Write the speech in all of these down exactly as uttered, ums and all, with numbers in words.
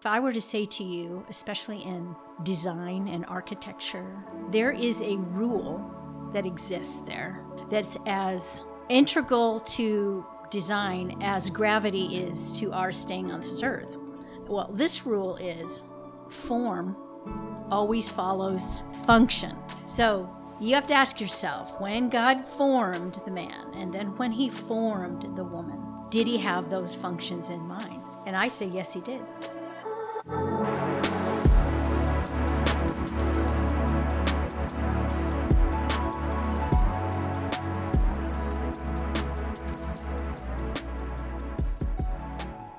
If I were to say to you, especially in design and architecture, there is a rule that exists there that's as integral to design as gravity is to our staying on this earth. Well, this rule is form always follows function. So you have to ask yourself, when God formed the man and then when he formed the woman, did he have those functions in mind? And I say, yes, he did.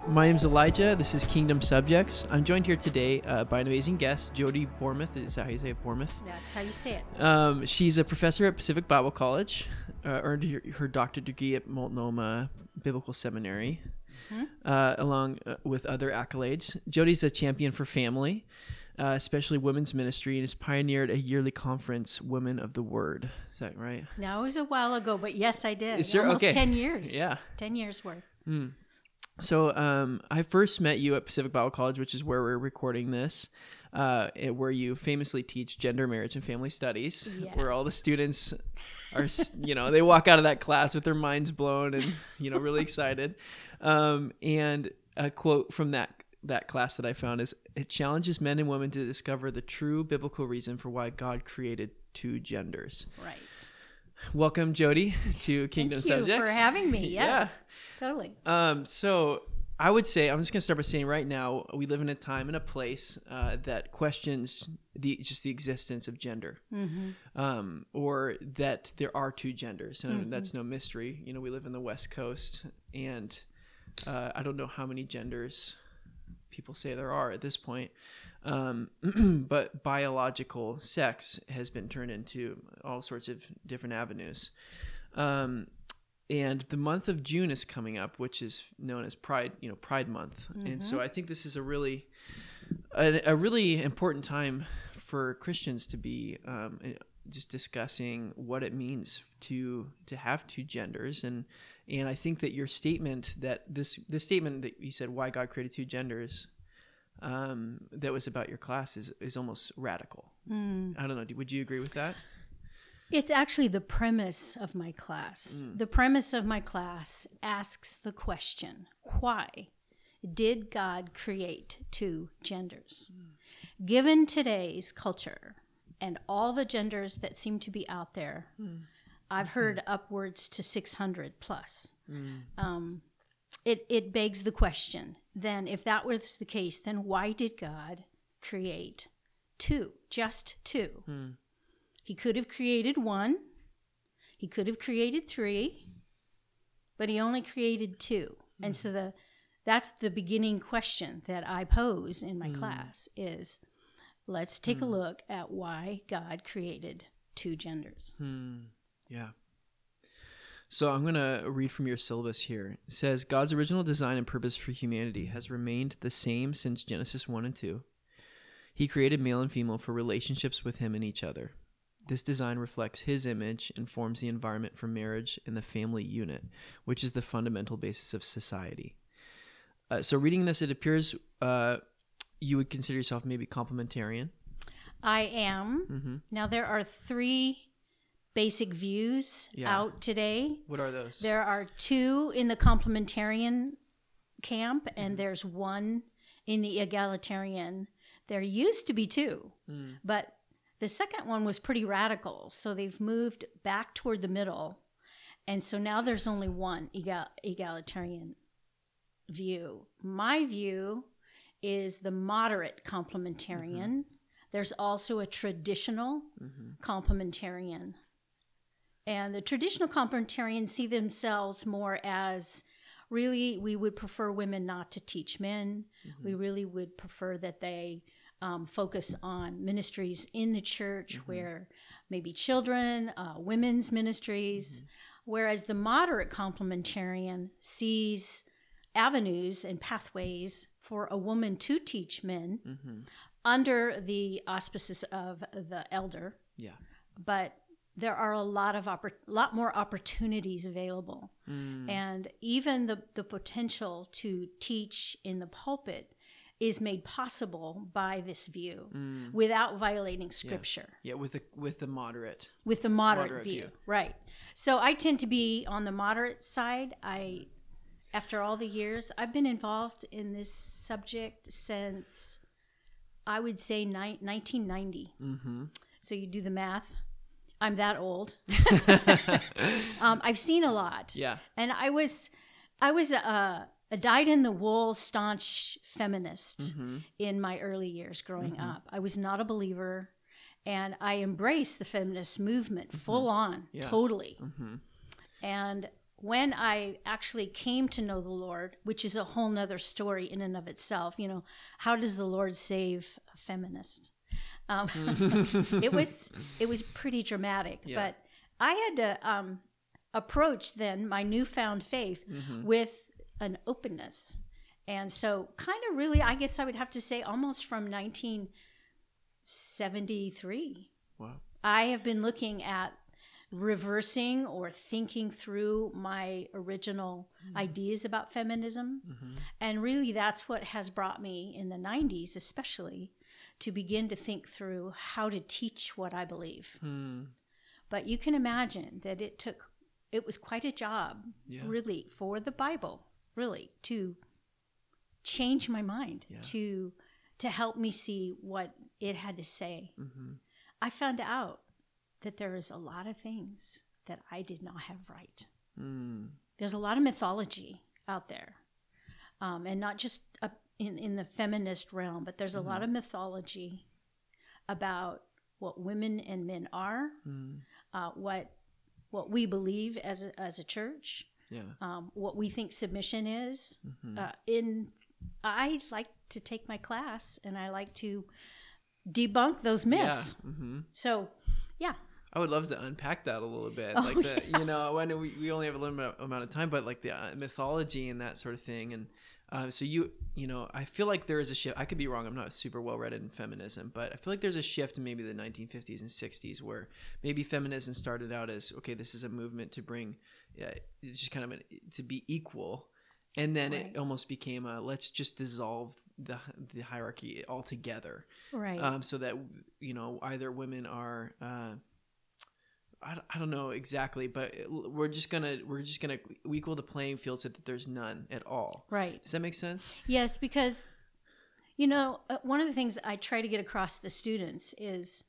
My name's Elijah. This is Kingdom Subjects. I'm joined here today uh, by an amazing guest, Jody Bormuth. Is that how you say it, Bormuth? That's how you say it. Um, she's a professor at Pacific Bible College, uh, earned her, her doctorate degree at Multnomah Biblical Seminary, mm-hmm. uh, along uh, with other accolades. Jody's a champion for family, uh, especially women's ministry, and has pioneered a yearly conference, Women of the Word. Is that right? That was a while ago, but yes, I did. Is there? Almost okay. ten years. Yeah. ten years worth. Mm. So um, I first met you at Pacific Bible College, which is where we're recording this, uh, where you famously teach gender, marriage, and family studies, yes. Where all the students are, you know, they walk out of that class with their minds blown and, you know, really excited. Um, and a quote from that that class that I found is, "It challenges men and women to discover the true biblical reason for why God created two genders." Right. Welcome, Jody, to Kingdom Subjects. Thank you for having me. Yes, yeah. Totally. Um, so I would say, I'm just going to start by saying right now, we live in a time and a place uh, that questions the just the existence of gender, mm-hmm. um, or that there are two genders. And mm-hmm. that's no mystery. You know, we live in the West Coast, and uh, I don't know how many genders people say there are at this point. Um, but biological sex has been turned into all sorts of different avenues. Um, and the month of June is coming up, which is known as Pride, you know, Pride Month. Mm-hmm. And so I think this is a really, a, a really important time for Christians to be, um, just discussing what it means to, to have two genders. And, and I think that your statement that this, the statement that you said, why God created two genders, um that was about your class is, is almost radical. Mm. I don't know, would you agree with that? It's actually the premise of my class. Mm. The premise of my class asks the question, why did God create two genders? Mm. Given today's culture and all the genders that seem to be out there, mm. I've heard mm-hmm. upwards to six hundred plus. Mm. Um, it, it begs the question, then if that was the case, then why did God create two, just two? Hmm. He could have created one. He could have created three, but he only created two. Hmm. And so the that's the beginning question that I pose in my hmm. class is, let's take hmm. a look at why God created two genders. Hmm. Yeah. So I'm going to read from your syllabus here. It says, God's original design and purpose for humanity has remained the same since Genesis one and two. He created male and female for relationships with him and each other. This design reflects his image and forms the environment for marriage and the family unit, which is the fundamental basis of society. Uh, so reading this, it appears uh, you would consider yourself maybe complementarian. I am. Mm-hmm. Now there are three basic views yeah. out today. What are those? There are two in the complementarian camp, and mm. there's one in the egalitarian. There used to be two, mm. but the second one was pretty radical, so they've moved back toward the middle, and so now there's only one egal- egalitarian view. My view is the moderate complementarian. Mm-hmm. There's also a traditional mm-hmm. complementarian. And the traditional complementarians see themselves more as, really, we would prefer women not to teach men. Mm-hmm. We really would prefer that they um, focus on ministries in the church mm-hmm. where maybe children, uh, women's ministries. Mm-hmm. Whereas the moderate complementarian sees avenues and pathways for a woman to teach men mm-hmm. under the auspices of the elder. Yeah. But there are a lot of oppor- lot more opportunities available. Mm. And even the, the potential to teach in the pulpit is made possible by this view mm. without violating Scripture. Yeah, yeah with the with the moderate with the moderate, moderate view. view, right? So I tend to be on the moderate side. I, after all the years I've been involved in this subject since, I would say ni- nineteen ninety. Mm-hmm. So you do the math. I'm that old. um, I've seen a lot. Yeah, and I was, I was a. a dyed-in-the-wool staunch feminist mm-hmm. in my early years growing mm-hmm. up. I was not a believer, and I embraced the feminist movement mm-hmm. full on, yeah. totally. Mm-hmm. And when I actually came to know the Lord, which is a whole nother story in and of itself, you know, how does the Lord save a feminist? Um, it was it was pretty dramatic, yeah. but I had to um, approach then my newfound faith mm-hmm. with an openness. And so kind of really, I guess I would have to say almost from nineteen seventy-three. Wow. I have been looking at reversing or thinking through my original mm-hmm. ideas about feminism. Mm-hmm. And really that's what has brought me in the nineties, especially, to begin to think through how to teach what I believe. Mm. But you can imagine that it took, it was quite a job yeah. really for the Bible. Really, to change my mind, yeah. to to help me see what it had to say. Mm-hmm. I found out that there is a lot of things that I did not have right. Mm. There's a lot of mythology out there, um, and not just uh, in, in the feminist realm, but there's mm-hmm. a lot of mythology about what women and men are, mm. uh, what what we believe as a, as a church. Yeah. Um, what we think submission is. Mm-hmm. Uh, in, I like to take my class and I like to debunk those myths. Yeah. Mm-hmm. So, yeah. I would love to unpack that a little bit. Oh, like the, yeah. You know, I know we, we only have a limited amount of time, but like the uh, mythology and that sort of thing. And uh, so you, you know, I feel like there is a shift. I could be wrong. I'm not super well read in feminism, but I feel like there's a shift in maybe the nineteen fifties and sixties where maybe feminism started out as, okay, this is a movement to bring... Yeah, it's just kind of an, to be equal, and then right. it almost became a let's just dissolve the the hierarchy altogether, right? Um, so that you know either women are, uh, I I don't know exactly, but we're just gonna we're just gonna equal the playing field so that there's none at all, right? Does that make sense? Yes, because you know one of the things I try to get across to the students is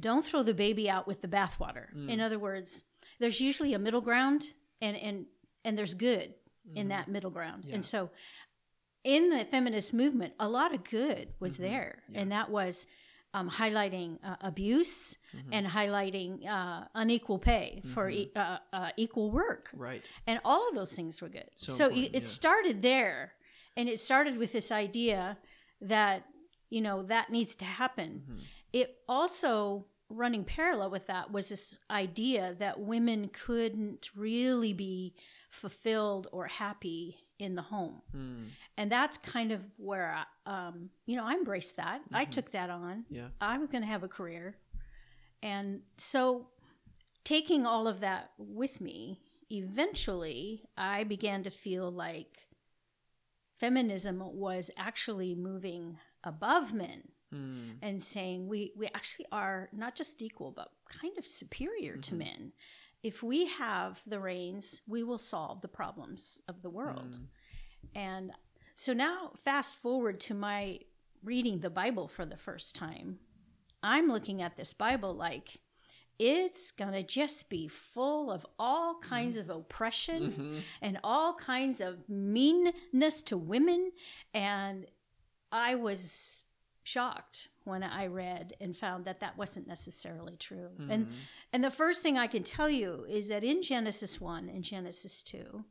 don't throw the baby out with the bathwater. Mm. In other words. There's usually a middle ground and, and, and there's good mm-hmm. in that middle ground. Yeah. And so in the feminist movement, a lot of good was mm-hmm. there. Yeah. And that was um, highlighting uh, abuse mm-hmm. and highlighting uh, unequal pay mm-hmm. for e- uh, uh, equal work. Right. And all of those things were good. So, so it, it yeah. started there. And it started with this idea that, you know, that needs to happen. Mm-hmm. It also... running parallel with that was this idea that women couldn't really be fulfilled or happy in the home. Mm. And that's kind of where, I, um, you know, I embraced that. Mm-hmm. I took that on. Yeah. I was going to have a career. And so taking all of that with me, eventually I began to feel like feminism was actually moving above men. Mm. And saying we, we actually are not just equal, but kind of superior mm-hmm. to men. If we have the reins, we will solve the problems of the world. Mm. And so now fast forward to my reading the Bible for the first time. I'm looking at this Bible like it's going to just be full of all kinds mm. of oppression mm-hmm. and all kinds of meanness to women. And I was... shocked when I read and found that that wasn't necessarily true. Mm-hmm. And and the first thing I can tell you is that in Genesis one and Genesis two,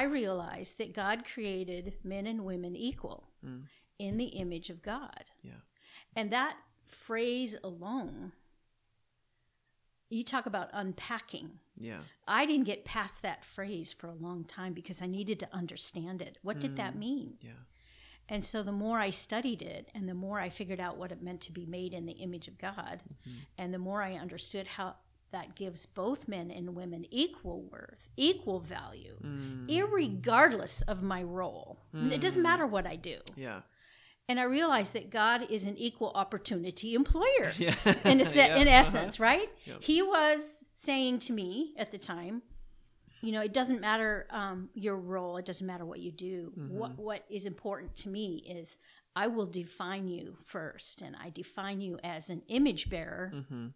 I realized that God created men and women equal mm. in the image of God. Yeah. And that phrase alone, you talk about unpacking. Yeah. I didn't get past that phrase for a long time because I needed to understand it. What mm. did that mean? Yeah. And so the more I studied it and the more I figured out what it meant to be made in the image of God, mm-hmm. and the more I understood how that gives both men and women equal worth, equal value, mm. irregardless of my role. Mm. It doesn't matter what I do. Yeah. And I realized that God is an equal opportunity employer, yeah. in, a se- yeah. in essence, uh-huh. right? Yep. He was saying to me at the time, you know, it doesn't matter um, your role. It doesn't matter what you do. Mm-hmm. What What is important to me is I will define you first, and I define you as an image bearer, mm-hmm.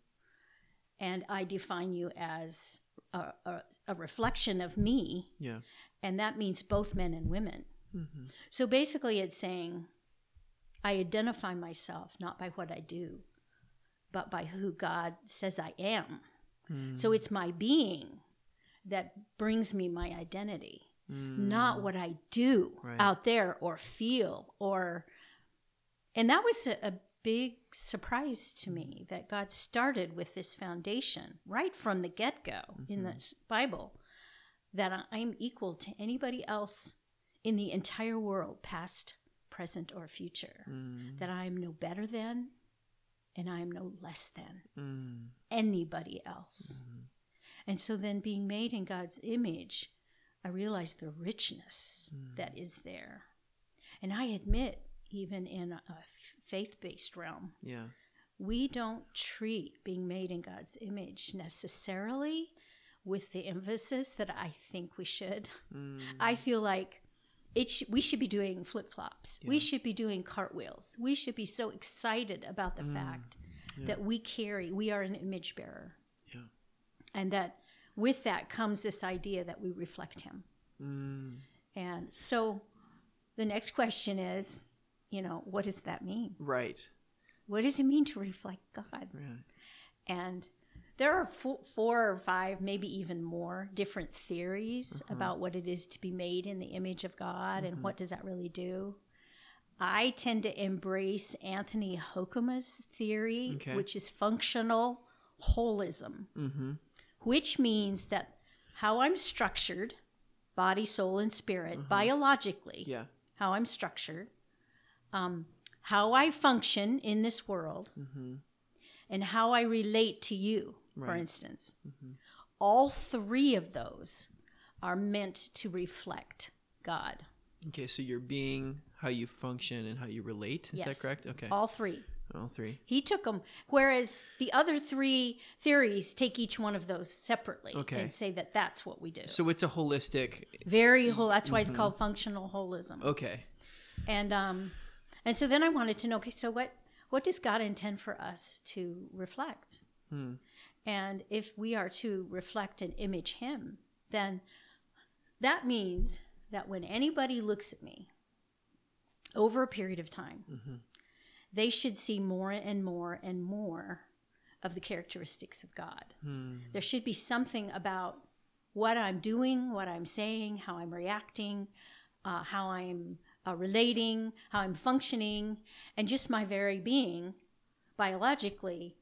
and I define you as a, a, a reflection of me. Yeah. And that means both men and women. Mm-hmm. So basically it's saying, I identify myself not by what I do, but by who God says I am. Mm. So it's my being that brings me my identity, mm. not what I do right. out there or feel. or. And that was a, a big surprise to me, that God started with this foundation right from the get-go mm-hmm. in the Bible, that I'm equal to anybody else in the entire world, past, present, or future, mm. that I am no better than, and I am no less than mm. anybody else. Mm-hmm. And so then, being made in God's image, I realized the richness mm. that is there. And I admit, even in a faith-based realm, yeah. we don't treat being made in God's image necessarily with the emphasis that I think we should. Mm. I feel like It sh- we should be doing flip-flops. Yeah. We should be doing cartwheels. We should be so excited about the mm, fact yeah. that we carry, we are an image bearer. Yeah. And that with that comes this idea that we reflect him. Mm. And so the next question is, you know, what does that mean? Right. What does it mean to reflect God? Right. And there are four, four or five, maybe even more, different theories uh-huh. about what it is to be made in the image of God mm-hmm. and what does that really do. I tend to embrace Anthony Hokuma's theory, okay. which is functional holism, mm-hmm. which means that how I'm structured, body, soul, and spirit, uh-huh. biologically, yeah. how I'm structured, um, how I function in this world, mm-hmm. and how I relate to you. Right. For instance, mm-hmm. all three of those are meant to reflect God. Okay, so your being, how you function, and how you relate, is yes. that correct? Okay. All three. All three. He took them, whereas the other three theories take each one of those separately okay. and say that that's what we do. So it's a holistic... Very whole. That's why mm-hmm. it's called functional holism. Okay. And um, and so then I wanted to know, okay, so what, what does God intend for us to reflect? Hmm. And if we are to reflect and image him, then that means that when anybody looks at me over a period of time, mm-hmm. they should see more and more and more of the characteristics of God. Hmm. There should be something about what I'm doing, what I'm saying, how I'm reacting, uh, how I'm uh, relating, how I'm functioning, and just my very being, biologically,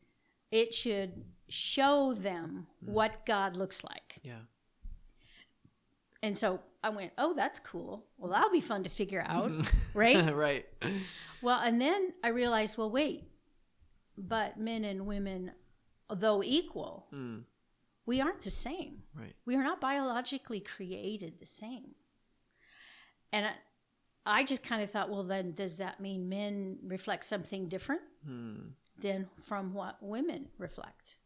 it should show them mm. what God looks like. Yeah. And so I went, oh, that's cool. Well, that'll be fun to figure out, right? Right. Well, and then I realized, well, wait, but men and women, though equal, mm. we aren't the same. Right. We are not biologically created the same. And I, I just kind of thought, well, then does that mean men reflect something different? Hmm. than from what women reflect.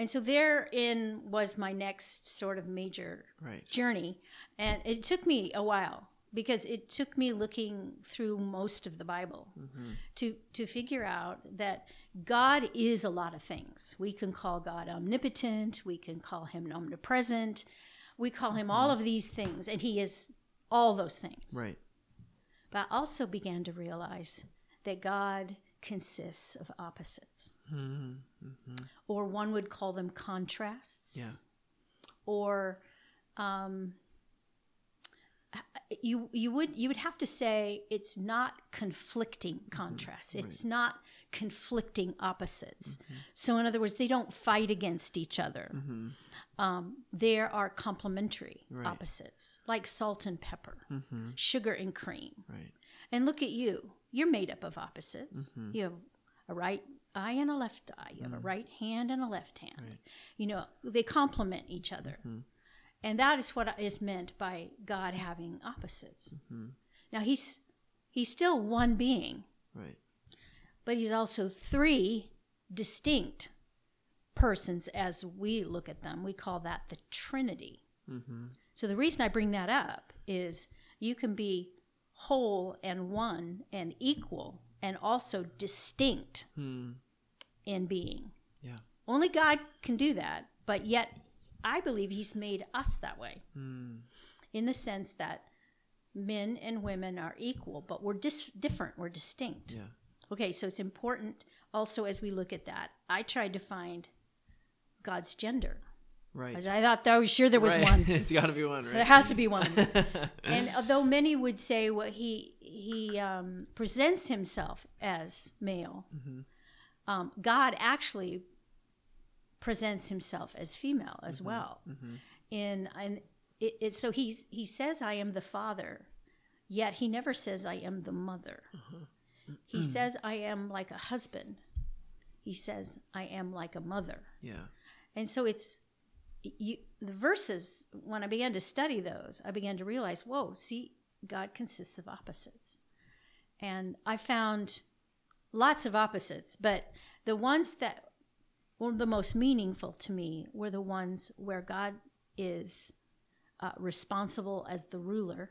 And so therein was my next sort of major right. journey. And it took me a while, because it took me looking through most of the Bible mm-hmm. to, to figure out that God is a lot of things. We can call God omnipotent. We can call him omnipresent. We call him mm-hmm. all of these things, and he is all those things. Right. But I also began to realize that God consists of opposites, mm-hmm. Mm-hmm. or one would call them contrasts, yeah. or um, you you would you would have to say it's not conflicting contrasts, mm-hmm. it's right. not conflicting opposites. Mm-hmm. So in other words, they don't fight against each other. Mm-hmm. Um, there are complementary right. opposites, like salt and pepper, mm-hmm. sugar and cream. Right. And look at you. You're made up of opposites. Mm-hmm. You have a right eye and a left eye. You have mm-hmm. a right hand and a left hand. Right. You know, they complement each other. Mm-hmm. And that is what is meant by God having opposites. Mm-hmm. Now, he's He's still one being. Right. But he's also three distinct persons as we look at them. We call that the Trinity. Mm-hmm. So the reason I bring that up is you can be whole and one and equal and also distinct hmm. in being. Yeah. Only God can do that, but yet I believe he's made us that way hmm. in the sense that men and women are equal, but we're dis- different. We're distinct. Yeah. Okay, so it's important also as we look at that. I tried to find God's gender. Right. Because I thought, though, sure there was right. one. It's got to be one, right? There has to be one. And although many would say, well, he he um, presents himself as male, mm-hmm. um, God actually presents himself as female as mm-hmm. well. Mm-hmm. And and it, it, so he he says, "I am the father," yet he never says, "I am the mother." Uh-huh. He mm. says, "I am like a husband." He says, "I am like a mother." Yeah. And so it's you, the verses, when I began to study those, I began to realize, whoa, see, God consists of opposites. And I found lots of opposites, but the ones that were the most meaningful to me were the ones where God is uh, responsible as the ruler,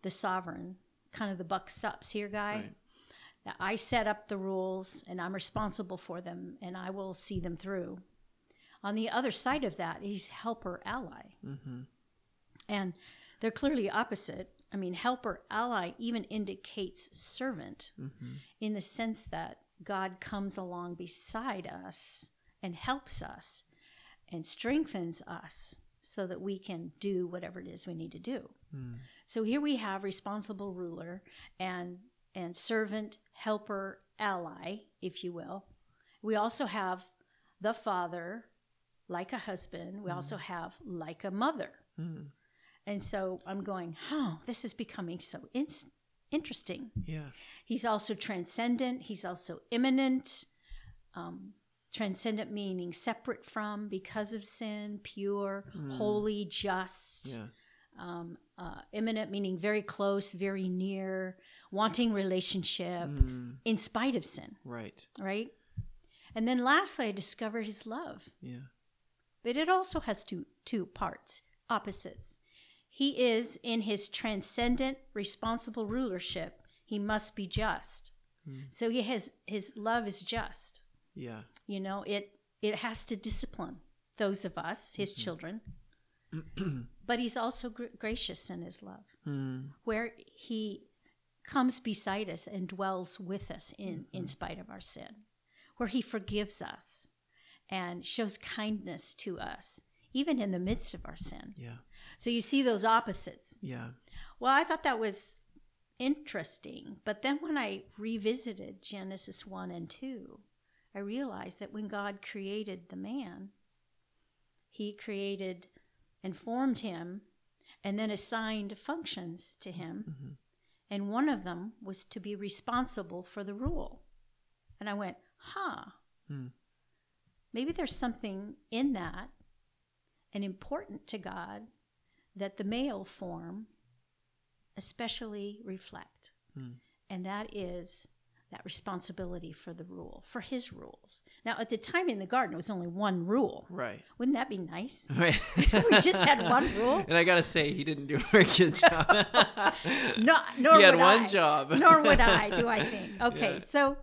the sovereign, kind of the buck stops here guy. Right. Now, I set up the rules, and I'm responsible for them, and I will see them through. On the other side of that, he's helper ally. Mm-hmm. And they're clearly opposite. I mean, helper ally even indicates servant mm-hmm. in the sense that God comes along beside us and helps us and strengthens us so that we can do whatever it is we need to do. Mm. So here we have responsible ruler and and servant, helper, ally, if you will. We also have the father, like a husband. We mm. also have like a mother. Mm. And so I'm going, oh, this is becoming so in- interesting. Yeah. He's also transcendent. He's also immanent. Um, transcendent meaning separate from, because of sin, pure, mm. holy, just. Yeah. Um, uh, imminent meaning very close, very near, wanting relationship mm. in spite of sin. Right. Right? And then lastly, I discovered his love. Yeah. But it also has two two parts, opposites. He is in his transcendent, responsible rulership. He must be just. Mm. So he has, his love is just. Yeah. You know, it it has to discipline those of us, his mm-hmm. children. But he's also gr- gracious in his love, mm. where he comes beside us and dwells with us in, mm-hmm. in spite of our sin, where he forgives us and shows kindness to us, even in the midst of our sin. Yeah. So you see those opposites. Yeah. Well, I thought that was interesting. But then when I revisited Genesis one and two, I realized that when God created the man, he created and formed him, and then assigned functions to him. Mm-hmm. And one of them was to be responsible for the rule. And I went, huh, mm. maybe there's something in that and important to God that the male form especially reflect. Mm. And that is that responsibility for the rule, for his rules. Now, at the time in the garden, it was only one rule. Right. Wouldn't that be nice? Right. We just had one rule. And I got to say, he didn't do a very good job. no, nor he had would one I. job. Nor would I, do I think. Okay, yeah. so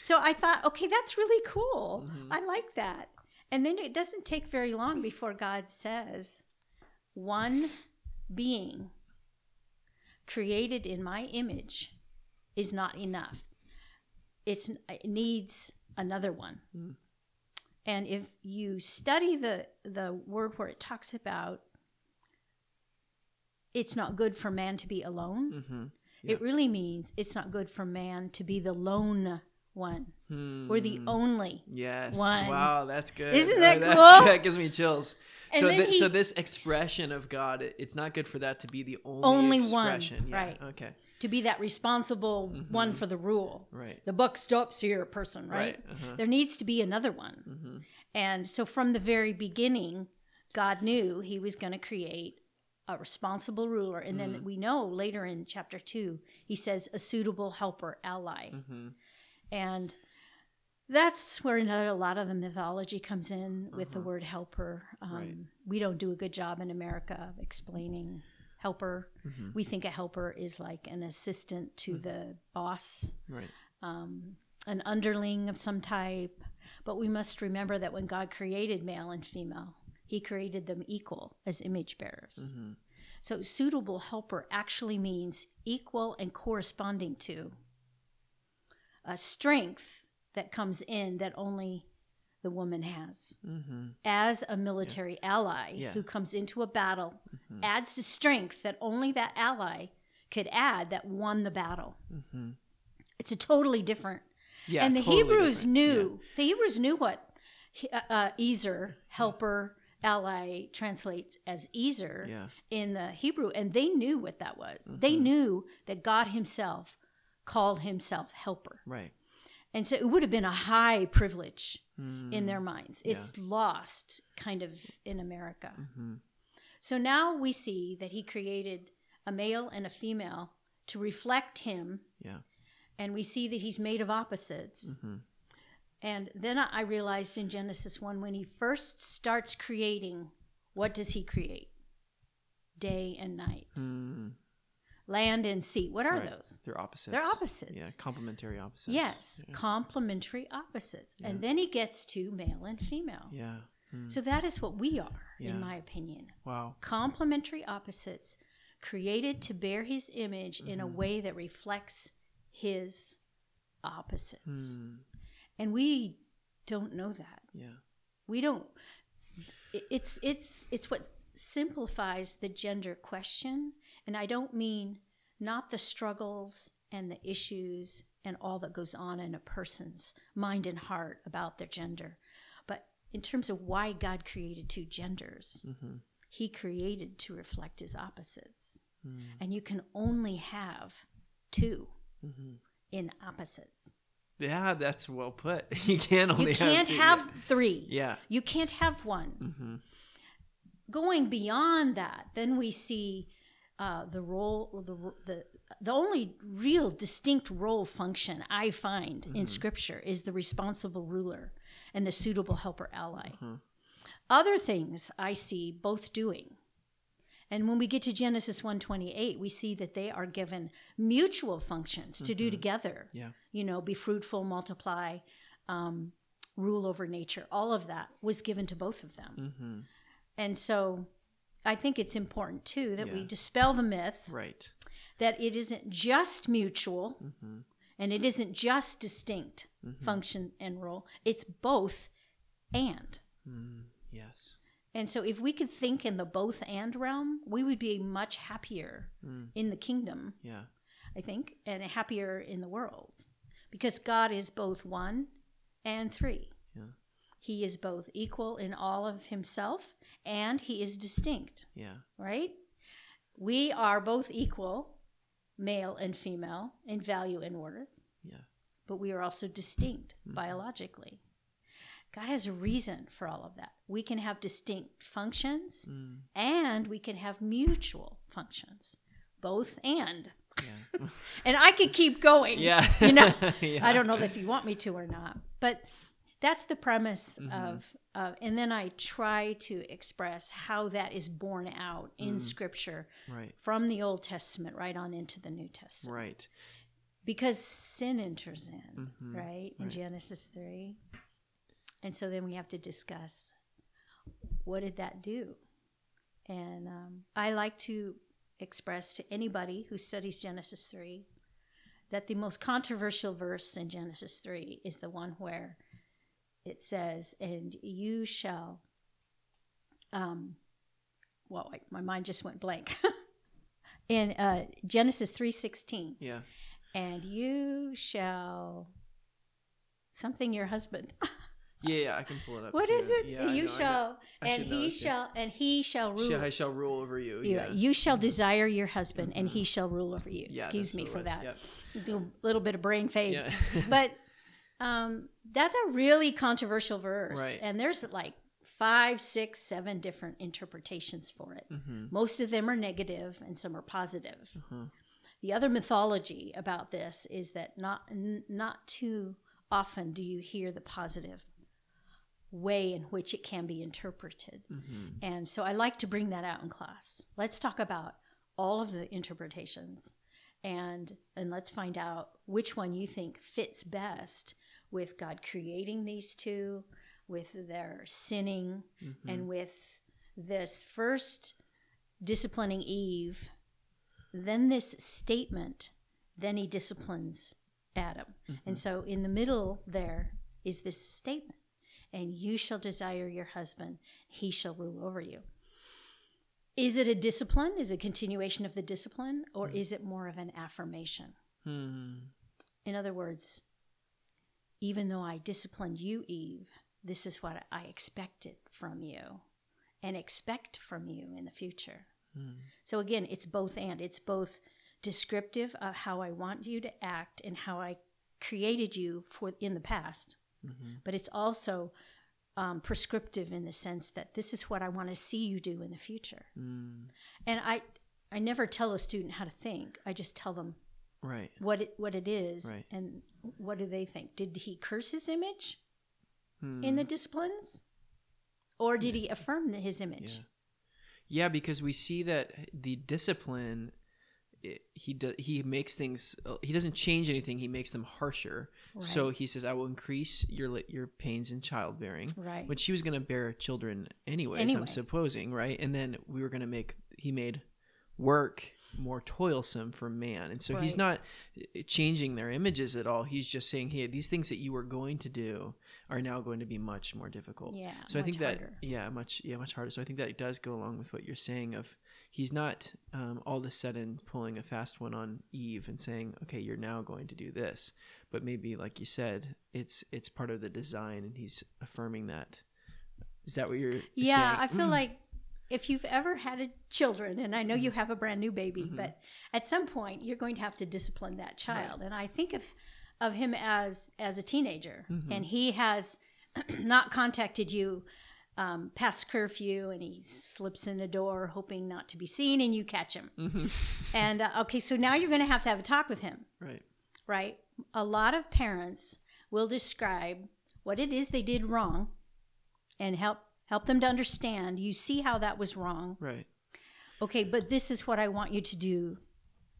so I thought, okay, that's really cool. Mm-hmm. I like that. And then it doesn't take very long before God says, one being created in my image is not enough. It's, it needs another one. Mm. And if you study the, the word where it talks about it's not good for man to be alone, mm-hmm. yeah. it really means it's not good for man to be the lone one. Mm. We're the only yes. one. Wow, that's good. Isn't that oh, that's, cool? That gives me chills. And so, th- he, so this expression of God, it, it's not good for that to be the only, only expression. Only one, yeah. right. Okay. To be that responsible mm-hmm. one for the rule. Right. The buck stops here, person, right? right. Uh-huh. There needs to be another one. Mm-hmm. And so from the very beginning, God knew he was going to create a responsible ruler. And mm-hmm. then we know later in chapter two, he says a suitable helper, ally. Mm-hmm. And that's where another a lot of the mythology comes in with uh-huh. the word helper. Um, right. We don't do a good job in America of explaining helper. Mm-hmm. We think a helper is like an assistant to mm-hmm. the boss, right. um, an underling of some type. But we must remember that when God created male and female, he created them equal as image bearers. Mm-hmm. So suitable helper actually means equal and corresponding to a strength that comes in that only the woman has. Mm-hmm. As a military yeah. ally yeah. who comes into a battle, mm-hmm. adds the strength that only that ally could add that won the battle. Mm-hmm. It's a totally different. Yeah, and the totally Hebrews different. knew, yeah. the Hebrews knew what uh, Ezer, helper, yeah. ally translates as Ezer yeah. in the Hebrew. And they knew what that was. Mm-hmm. They knew that God himself called himself helper. Right. And so it would have been a high privilege mm, in their minds. It's yeah. lost kind of in America. Mm-hmm. So now we see that he created a male and a female to reflect him. Yeah. And we see that he's made of opposites. Mm-hmm. And then I realized in Genesis one, when he first starts creating, what does he create? Day and night. Mm-hmm. Land and sea. What are right. those? They're opposites. They're opposites. Yeah, complementary opposites. Yes, yeah. complementary opposites. Yeah. And then he gets to male and female. Yeah. Mm. So that is what we are, yeah. in my opinion. Wow. Complementary opposites created to bear his image mm. in a way that reflects his opposites. Mm. And we don't know that. Yeah. We don't. It's it's it's what simplifies the gender question. And I don't mean not the struggles and the issues and all that goes on in a person's mind and heart about their gender, but in terms of why God created two genders, mm-hmm. he created to reflect his opposites. Mm. And you can only have two mm-hmm. in opposites. Yeah, that's well put. You can't only you can't have, have three. Yeah. You can't have one. Mm-hmm. Going beyond that, then we see Uh, the role, or the the the only real distinct role function I find mm-hmm. in Scripture is the responsible ruler and the suitable helper ally. Mm-hmm. Other things I see both doing, and when we get to Genesis one twenty-eight, we see that they are given mutual functions to mm-hmm. do together. Yeah, you know, be fruitful, multiply, um, rule over nature. All of that was given to both of them, mm-hmm. and so. I think it's important, too, that yeah. we dispel the myth right. that it isn't just mutual mm-hmm. and it isn't just distinct mm-hmm. function and role. It's both and. Mm, yes. And so if we could think in the both and realm, we would be much happier mm. in the kingdom, yeah. I think, and happier in the world. Because God is both one and three. Yeah. He is both equal in all of himself, and he is distinct. Yeah. Right? We are both equal, male and female, in value and worth. Yeah. But we are also distinct mm-hmm. biologically. God has a reason for all of that. We can have distinct functions, mm. and we can have mutual functions. Both and. Yeah. And I could keep going. Yeah. You know, yeah. I don't know if you want me to or not, but that's the premise mm-hmm. of, of, and then I try to express how that is borne out in mm. Scripture right. from the Old Testament right on into the New Testament. Right. Because sin enters in, mm-hmm. right, in right. Genesis three. And so then we have to discuss, what did that do? And um, I like to express to anybody who studies Genesis three that the most controversial verse in Genesis three is the one where it says, and you shall, um, well, I, my mind just went blank. In uh, Genesis three sixteen. Yeah. And you shall, something your husband. yeah, yeah, I can pull it up. What too. Is it? Yeah, you know, shall, and he it, shall, yeah. and he shall rule. Shall, I shall rule over you. You, yeah. you shall mm-hmm. desire your husband, and he shall rule over you. Yeah, excuse me for that. Yep. Do a little bit of brain fade. Yeah. But. Um, that's a really controversial verse. Right. And there's like five, six, seven different interpretations for it. Mm-hmm. Most of them are negative and some are positive. Mm-hmm. The other mythology about this is that not n- not too often do you hear the positive way in which it can be interpreted. Mm-hmm. And so I like to bring that out in class. Let's talk about all of the interpretations and and let's find out which one you think fits best with God creating these two, with their sinning, mm-hmm. and with this first disciplining Eve, then this statement, then he disciplines Adam. Mm-hmm. And so in the middle there is this statement, and you shall desire your husband, he shall rule over you. Is it a discipline? Is it a continuation of the discipline? Or mm. is it more of an affirmation? Mm. In other words, even though I disciplined you, Eve, this is what I expected from you and expect from you in the future. Mm. So again, it's both and. It's both descriptive of how I want you to act and how I created you for in the past. Mm-hmm. But it's also um, prescriptive in the sense that this is what I want to see you do in the future. Mm. And I, I never tell a student how to think. I just tell them right what it, what it is right. and what do they think. Did he curse his image mm. in the disciplines, or did yeah. he affirm his image? Yeah. Yeah, because we see that the discipline, it, he do, he makes things, he doesn't change anything, he makes them harsher. Right. So he says, I will increase your your pains in childbearing. Right. But she was going to bear children anyways, anyway. I'm supposing, right? And then we were going to make, he made work more toilsome for man. And so right. he's not changing their images at all. He's just saying, hey, these things that you were going to do are now going to be much more difficult. Yeah. So I think that, harder. yeah, much, yeah, much harder. So I think that it does go along with what you're saying of he's not um, all of a sudden pulling a fast one on Eve and saying, okay, you're now going to do this. But maybe like you said, it's, it's part of the design and he's affirming that. Is that what you're yeah, saying? Yeah. I feel mm. like, if you've ever had a children, and I know you have a brand new baby, mm-hmm. but at some point you're going to have to discipline that child. Right. And I think of of him as, as a teenager, mm-hmm. and he has not contacted you um, past curfew, and he slips in the door hoping not to be seen, and you catch him. Mm-hmm. And uh, okay, so now you're going to have to have a talk with him. Right. Right? A lot of parents will describe what it is they did wrong and help Help them to understand. You see how that was wrong. Right. Okay, but this is what I want you to do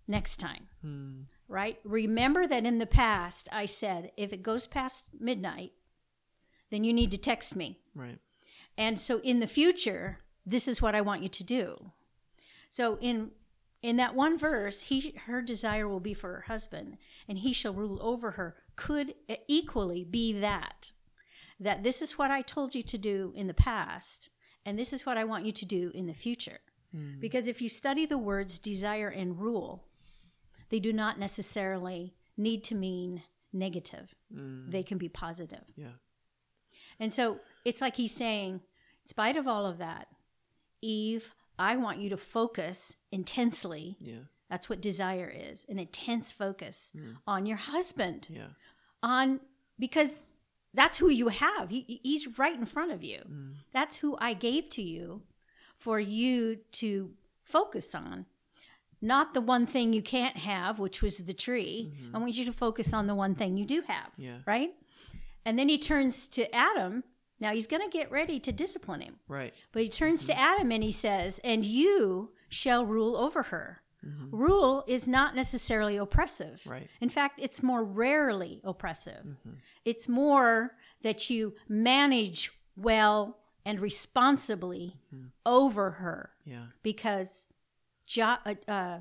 next time. Hmm. Right? Remember that in the past, I said, if it goes past midnight, then you need to text me. Right. And so in the future, this is what I want you to do. So in in that one verse, he her desire will be for her husband, and he shall rule over her, could equally be that. That this is what I told you to do in the past, and this is what I want you to do in the future. Mm. Because if you study the words desire and rule, they do not necessarily need to mean negative. Mm. They can be positive. Yeah. And so it's like he's saying, in spite of all of that, Eve, I want you to focus intensely. Yeah. That's what desire is, an intense focus mm. on your husband. Yeah. On, because... that's who you have. He, he's right in front of you. Mm. That's who I gave to you for you to focus on. Not the one thing you can't have, which was the tree. Mm-hmm. I want you to focus on the one thing you do have, yeah. right? And then he turns to Adam. Now, he's going to get ready to discipline him. Right. But he turns mm-hmm. to Adam and he says, and you shall rule over her. Mm-hmm. Rule is not necessarily oppressive. Right. In fact, it's more rarely oppressive. Mm-hmm. It's more that you manage well and responsibly mm-hmm. over her. Yeah. Because jo- uh,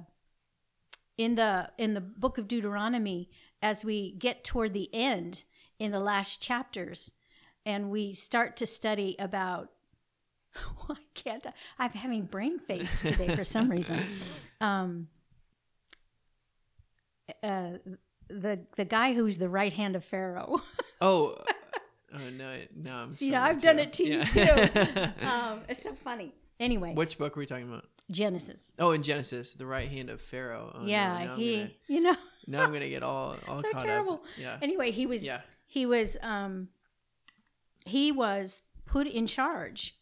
in the in the book of Deuteronomy, as we get toward the end in the last chapters, and we start to study about Why can't I? I'm having brain fades today for some reason. Um, uh, the the guy who's the right hand of Pharaoh. oh, oh no, no. I'm See, you know, I've too. done it to yeah. you too. Um, it's so funny. Anyway, which book were we talking about? Genesis. Oh, in Genesis, the right hand of Pharaoh. Oh, yeah, no, he. Gonna, you know. Now I'm gonna get all all so caught terrible. Up. Yeah. Anyway, he was. Yeah. He was. Um, he was. put in charge.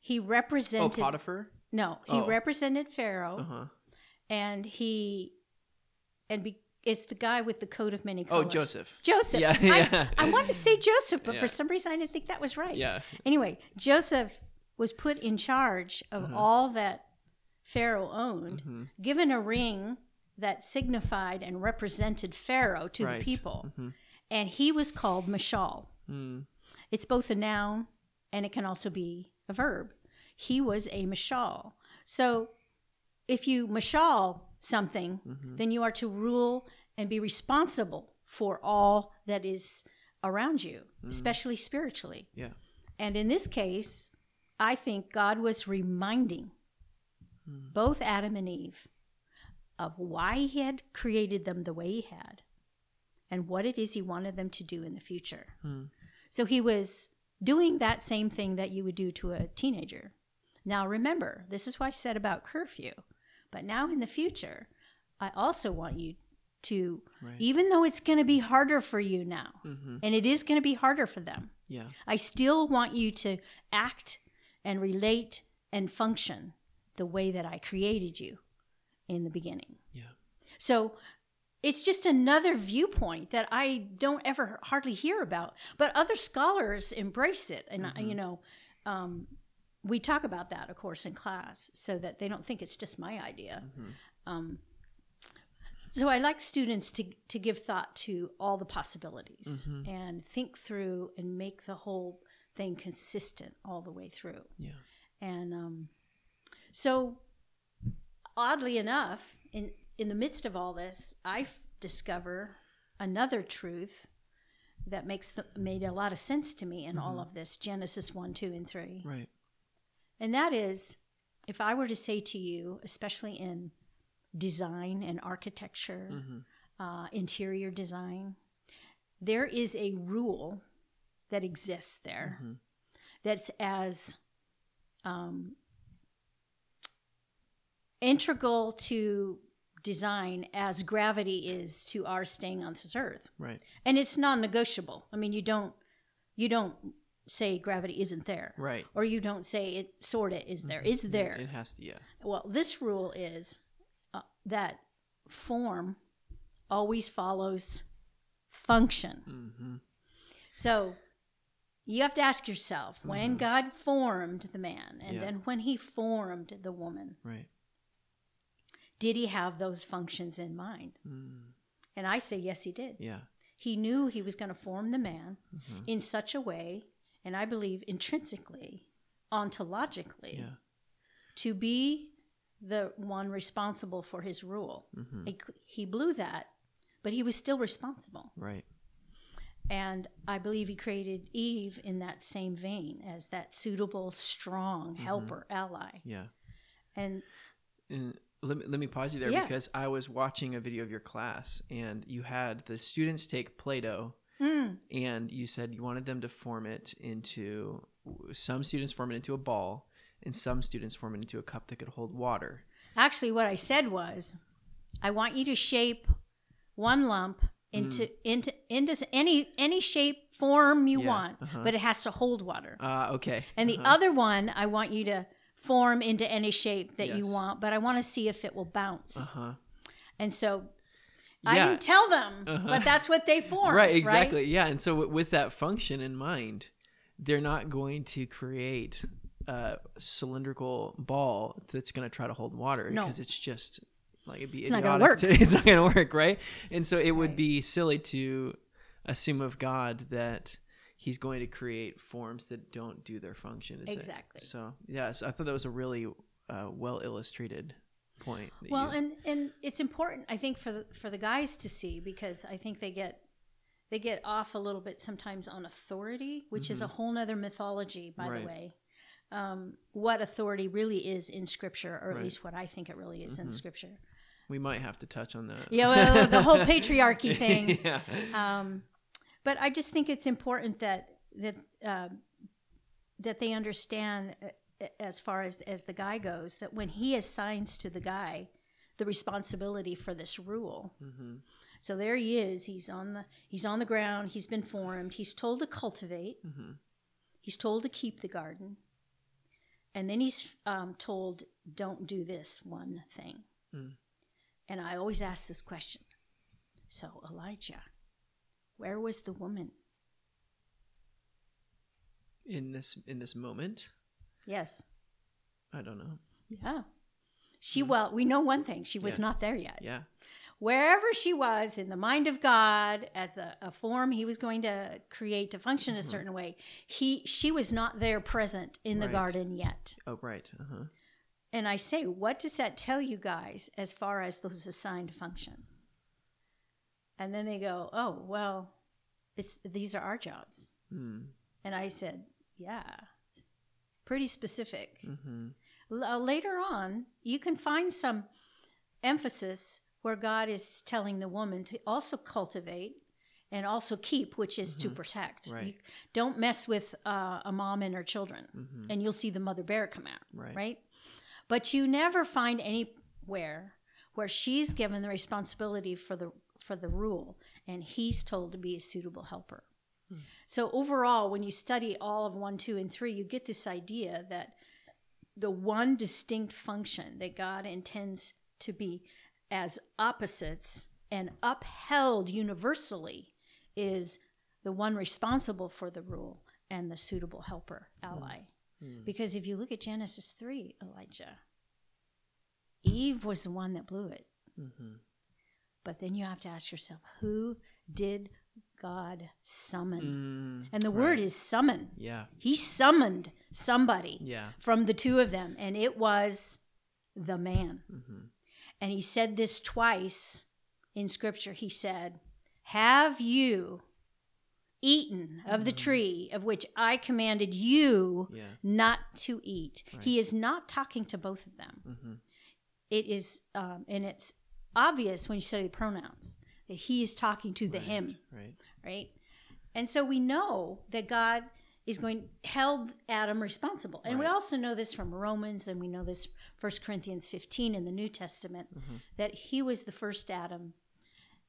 He represented... Oh, Potiphar? No, he oh. represented Pharaoh, uh-huh. and he... and be, it's the guy with the coat of many colors. Oh, Joseph. Joseph. Yeah, yeah. I, I wanted to say Joseph, but yeah. for some reason I didn't think that was right. Yeah. Anyway, Joseph was put in charge of uh-huh. all that Pharaoh owned, mm-hmm. given a ring that signified and represented Pharaoh to right. the people, mm-hmm. and he was called Mashal. Mm. It's both a noun and it can also be a verb. He was a Mashal. So if you Mashal something, mm-hmm. then you are to rule and be responsible for all that is around you, mm. especially spiritually. Yeah. And in this case, I think God was reminding mm. both Adam and Eve of why he had created them the way he had and what it is he wanted them to do in the future. Mm. So he was doing that same thing that you would do to a teenager. Now remember, this is why I said about curfew. But now in the future, I also want you to, right. even though it's going to be harder for you now, mm-hmm. and it is going to be harder for them, yeah. I still want you to act and relate and function the way that I created you in the beginning. Yeah. So it's just another viewpoint that I don't ever hardly hear about, but other scholars embrace it. And, mm-hmm. you know... Um, we talk about that, of course, in class so that they don't think it's just my idea. Mm-hmm. Um, so I like students to, to give thought to all the possibilities mm-hmm. and think through and make the whole thing consistent all the way through. Yeah. And um, so oddly enough, in, in the midst of all this, I discover another truth that makes the, made a lot of sense to me in mm-hmm. all of this, Genesis one, two, and three. Right. And that is, if I were to say to you, especially in design and architecture, mm-hmm. uh, interior design, there is a rule that exists there mm-hmm. that's as um, integral to design as gravity is to our staying on this earth. Right. And it's non-negotiable. I mean, you don't, you don't... say gravity isn't there, right? Or you don't say it sort of is there. Mm-hmm. It's there. It has to, yeah. Well, this rule is uh, that form always follows function. Mm-hmm. So you have to ask yourself, mm-hmm. when God formed the man, and yeah. then when he formed the woman, right? Did he have those functions in mind? Mm. And I say, yes, he did. Yeah. He knew he was going to form the man mm-hmm. in such a way, and I believe intrinsically, ontologically, yeah. to be the one responsible for his rule. Mm-hmm. He, he blew that, but he was still responsible. Right. And I believe he created Eve in that same vein as that suitable, strong mm-hmm. helper, ally. Yeah. And, and let me, let me pause you there yeah. because I was watching a video of your class and you had the students take Play-Doh. Mm. And you said you wanted them to form it into, some students form it into a ball, and some students form it into a cup that could hold water. Actually, what I said was, I want you to shape one lump into mm. into into any any shape form you yeah. want, uh-huh. but it has to hold water. Ah, uh, okay. And uh-huh. the other one, I want you to form into any shape that yes. you want, but I want to see if it will bounce. Uh-huh. And so... Yeah. I didn't tell them, uh-huh. but that's what they form. Right, exactly. Right? Yeah, and so w- with that function in mind, they're not going to create a cylindrical ball that's going to try to hold water no. because it's just like it'd be it's idiotic. Not gonna work. To, it's not going to work, right? And so it right. would be silly to assume of God that He's going to create forms that don't do their function. Is exactly. It? So yeah, so I thought that was a really uh, well illustrated. Point well you... and and it's important I think for the, for the guys to see, because I think they get they get off a little bit sometimes on authority, which mm-hmm. is a whole nother mythology by right. the way, um what authority really is in scripture, or right. at least what I think it really is mm-hmm. in scripture. We might have to touch on that. Yeah, well, the whole patriarchy thing. Yeah. um but I just think it's important that that uh, that they understand, as far as, as the guy goes, that when he assigns to the guy the responsibility for this rule, mm-hmm. so there he is, he's on the he's on the ground, he's been formed, he's told to cultivate, mm-hmm. He's told to keep the garden. And then he's um, told, don't do this one thing. Mm. And I always ask this question. So, Elijah, where was the woman? In this in this moment? Yes. I don't know. Yeah. She, mm. well, we know one thing. She was yeah. not there yet. Yeah. Wherever she was in the mind of God, as a, a form he was going to create to function mm-hmm. a certain way, he she was not there present in right. the garden yet. Oh, right. Uh-huh. And I say, what does that tell you guys as far as those assigned functions? And then they go, oh, well, it's these are our jobs. Mm. And I said, yeah, pretty specific. Mm-hmm. L- later on, you can find some emphasis where God is telling the woman to also cultivate and also keep, which is mm-hmm. to protect. Right. You don't mess with uh, a mom and her children, mm-hmm. and you'll see the mother bear come out, right. right? But you never find anywhere where she's given the responsibility for the for the rule, and he's told to be a suitable helper. Mm. So overall, when you study all of one, two, and three, you get this idea that the one distinct function that God intends to be as opposites and upheld universally is the one responsible for the rule and the suitable helper, ally. Mm. Because if you look at Genesis three, Elijah, Eve was the one that blew it. Mm-hmm. But then you have to ask yourself, who did God summon? Mm, and the right. word is summon. Yeah. He summoned somebody yeah. from the two of them, and it was the man. Mm-hmm. And he said this twice in Scripture. He said, have you eaten of the tree of which I commanded you yeah. not to eat? Right. He is not talking to both of them. Mm-hmm. It is, um, and it's obvious when you study pronouns that he is talking to the right. him, right. right? And so we know that God is going held Adam responsible. And right. we also know this from Romans, and we know this First Corinthians fifteen in the New Testament, mm-hmm. that he was the first Adam,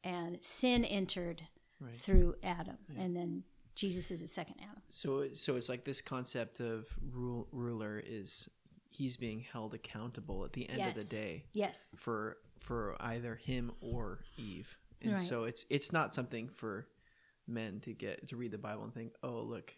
and sin entered right. through Adam, yeah. and then Jesus is the second Adam. So so it's like this concept of rule, ruler is he's being held accountable at the end yes. of the day yes. for for either him or Eve. And right. so it's it's not something for men to get to read the Bible and think, "Oh, look,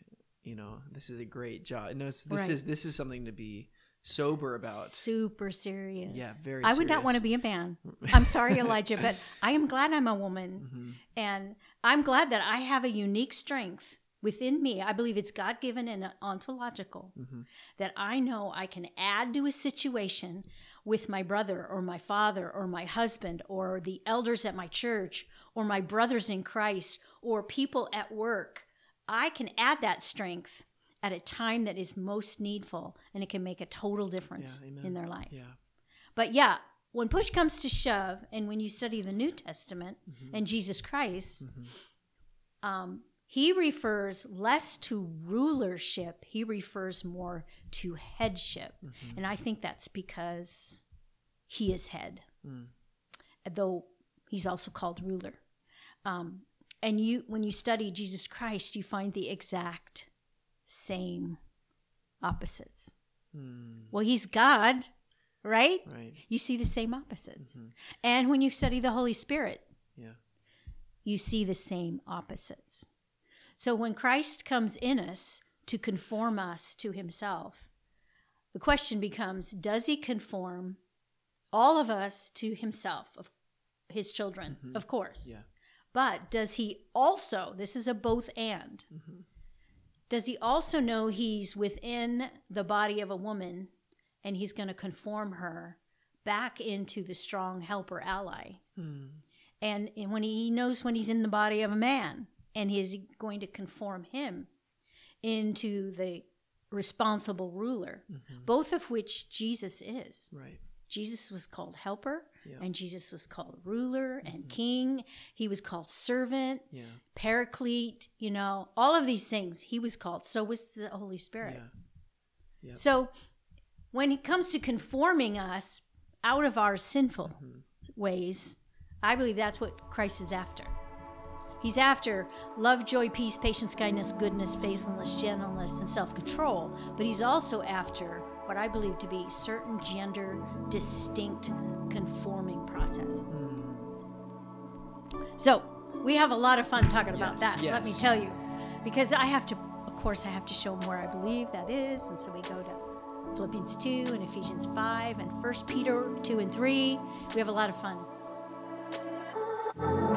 you know, this is a great job." No, it's, this right. is this is something to be sober about. Super serious. Yeah, very serious. I would serious. not want to be a man. I'm sorry, Elijah, but I am glad I'm a woman. Mm-hmm. And I'm glad that I have a unique strength within me. I believe it's God-given and ontological mm-hmm. that I know I can add to a situation with my brother or my father or my husband or the elders at my church or my brothers in Christ or people at work. I can add that strength at a time that is most needful, and it can make a total difference yeah, in their life. Yeah. But yeah, when push comes to shove, and when you study the New Testament mm-hmm. and Jesus Christ, mm-hmm. um, he refers less to rulership. He refers more to headship. Mm-hmm. And I think that's because he is head, mm. though he's also called ruler. Um And you, when you study Jesus Christ, you find the exact same opposites. Mm. Well, he's God, right? Right. You see the same opposites. Mm-hmm. And when you study the Holy Spirit, yeah, you see the same opposites. So when Christ comes in us to conform us to himself, the question becomes, does he conform all of us to himself, of his children? Mm-hmm. Of course. Yeah. But does he also, this is a both and, mm-hmm. does he also know he's within the body of a woman and he's going to conform her back into the strong helper ally? Mm. And, and when he knows when he's in the body of a man and he's going to conform him into the responsible ruler, mm-hmm. both of which Jesus is. Right. Jesus was called helper, yeah. and Jesus was called ruler and mm-hmm. king. He was called servant, yeah. paraclete, you know, all of these things he was called. So was the Holy Spirit. Yeah. Yep. So when it comes to conforming us out of our sinful mm-hmm. ways, I believe that's what Christ is after. He's after love, joy, peace, patience, kindness, goodness, faithfulness, gentleness, and self-control. But he's also after what I believe to be certain gender distinct conforming processes. So we have a lot of fun talking about yes, that, yes. Let me tell you. Because I have to, of course, I have to show them where I believe that is. And so we go to Philippians two and Ephesians five and First Peter two and three. We have a lot of fun.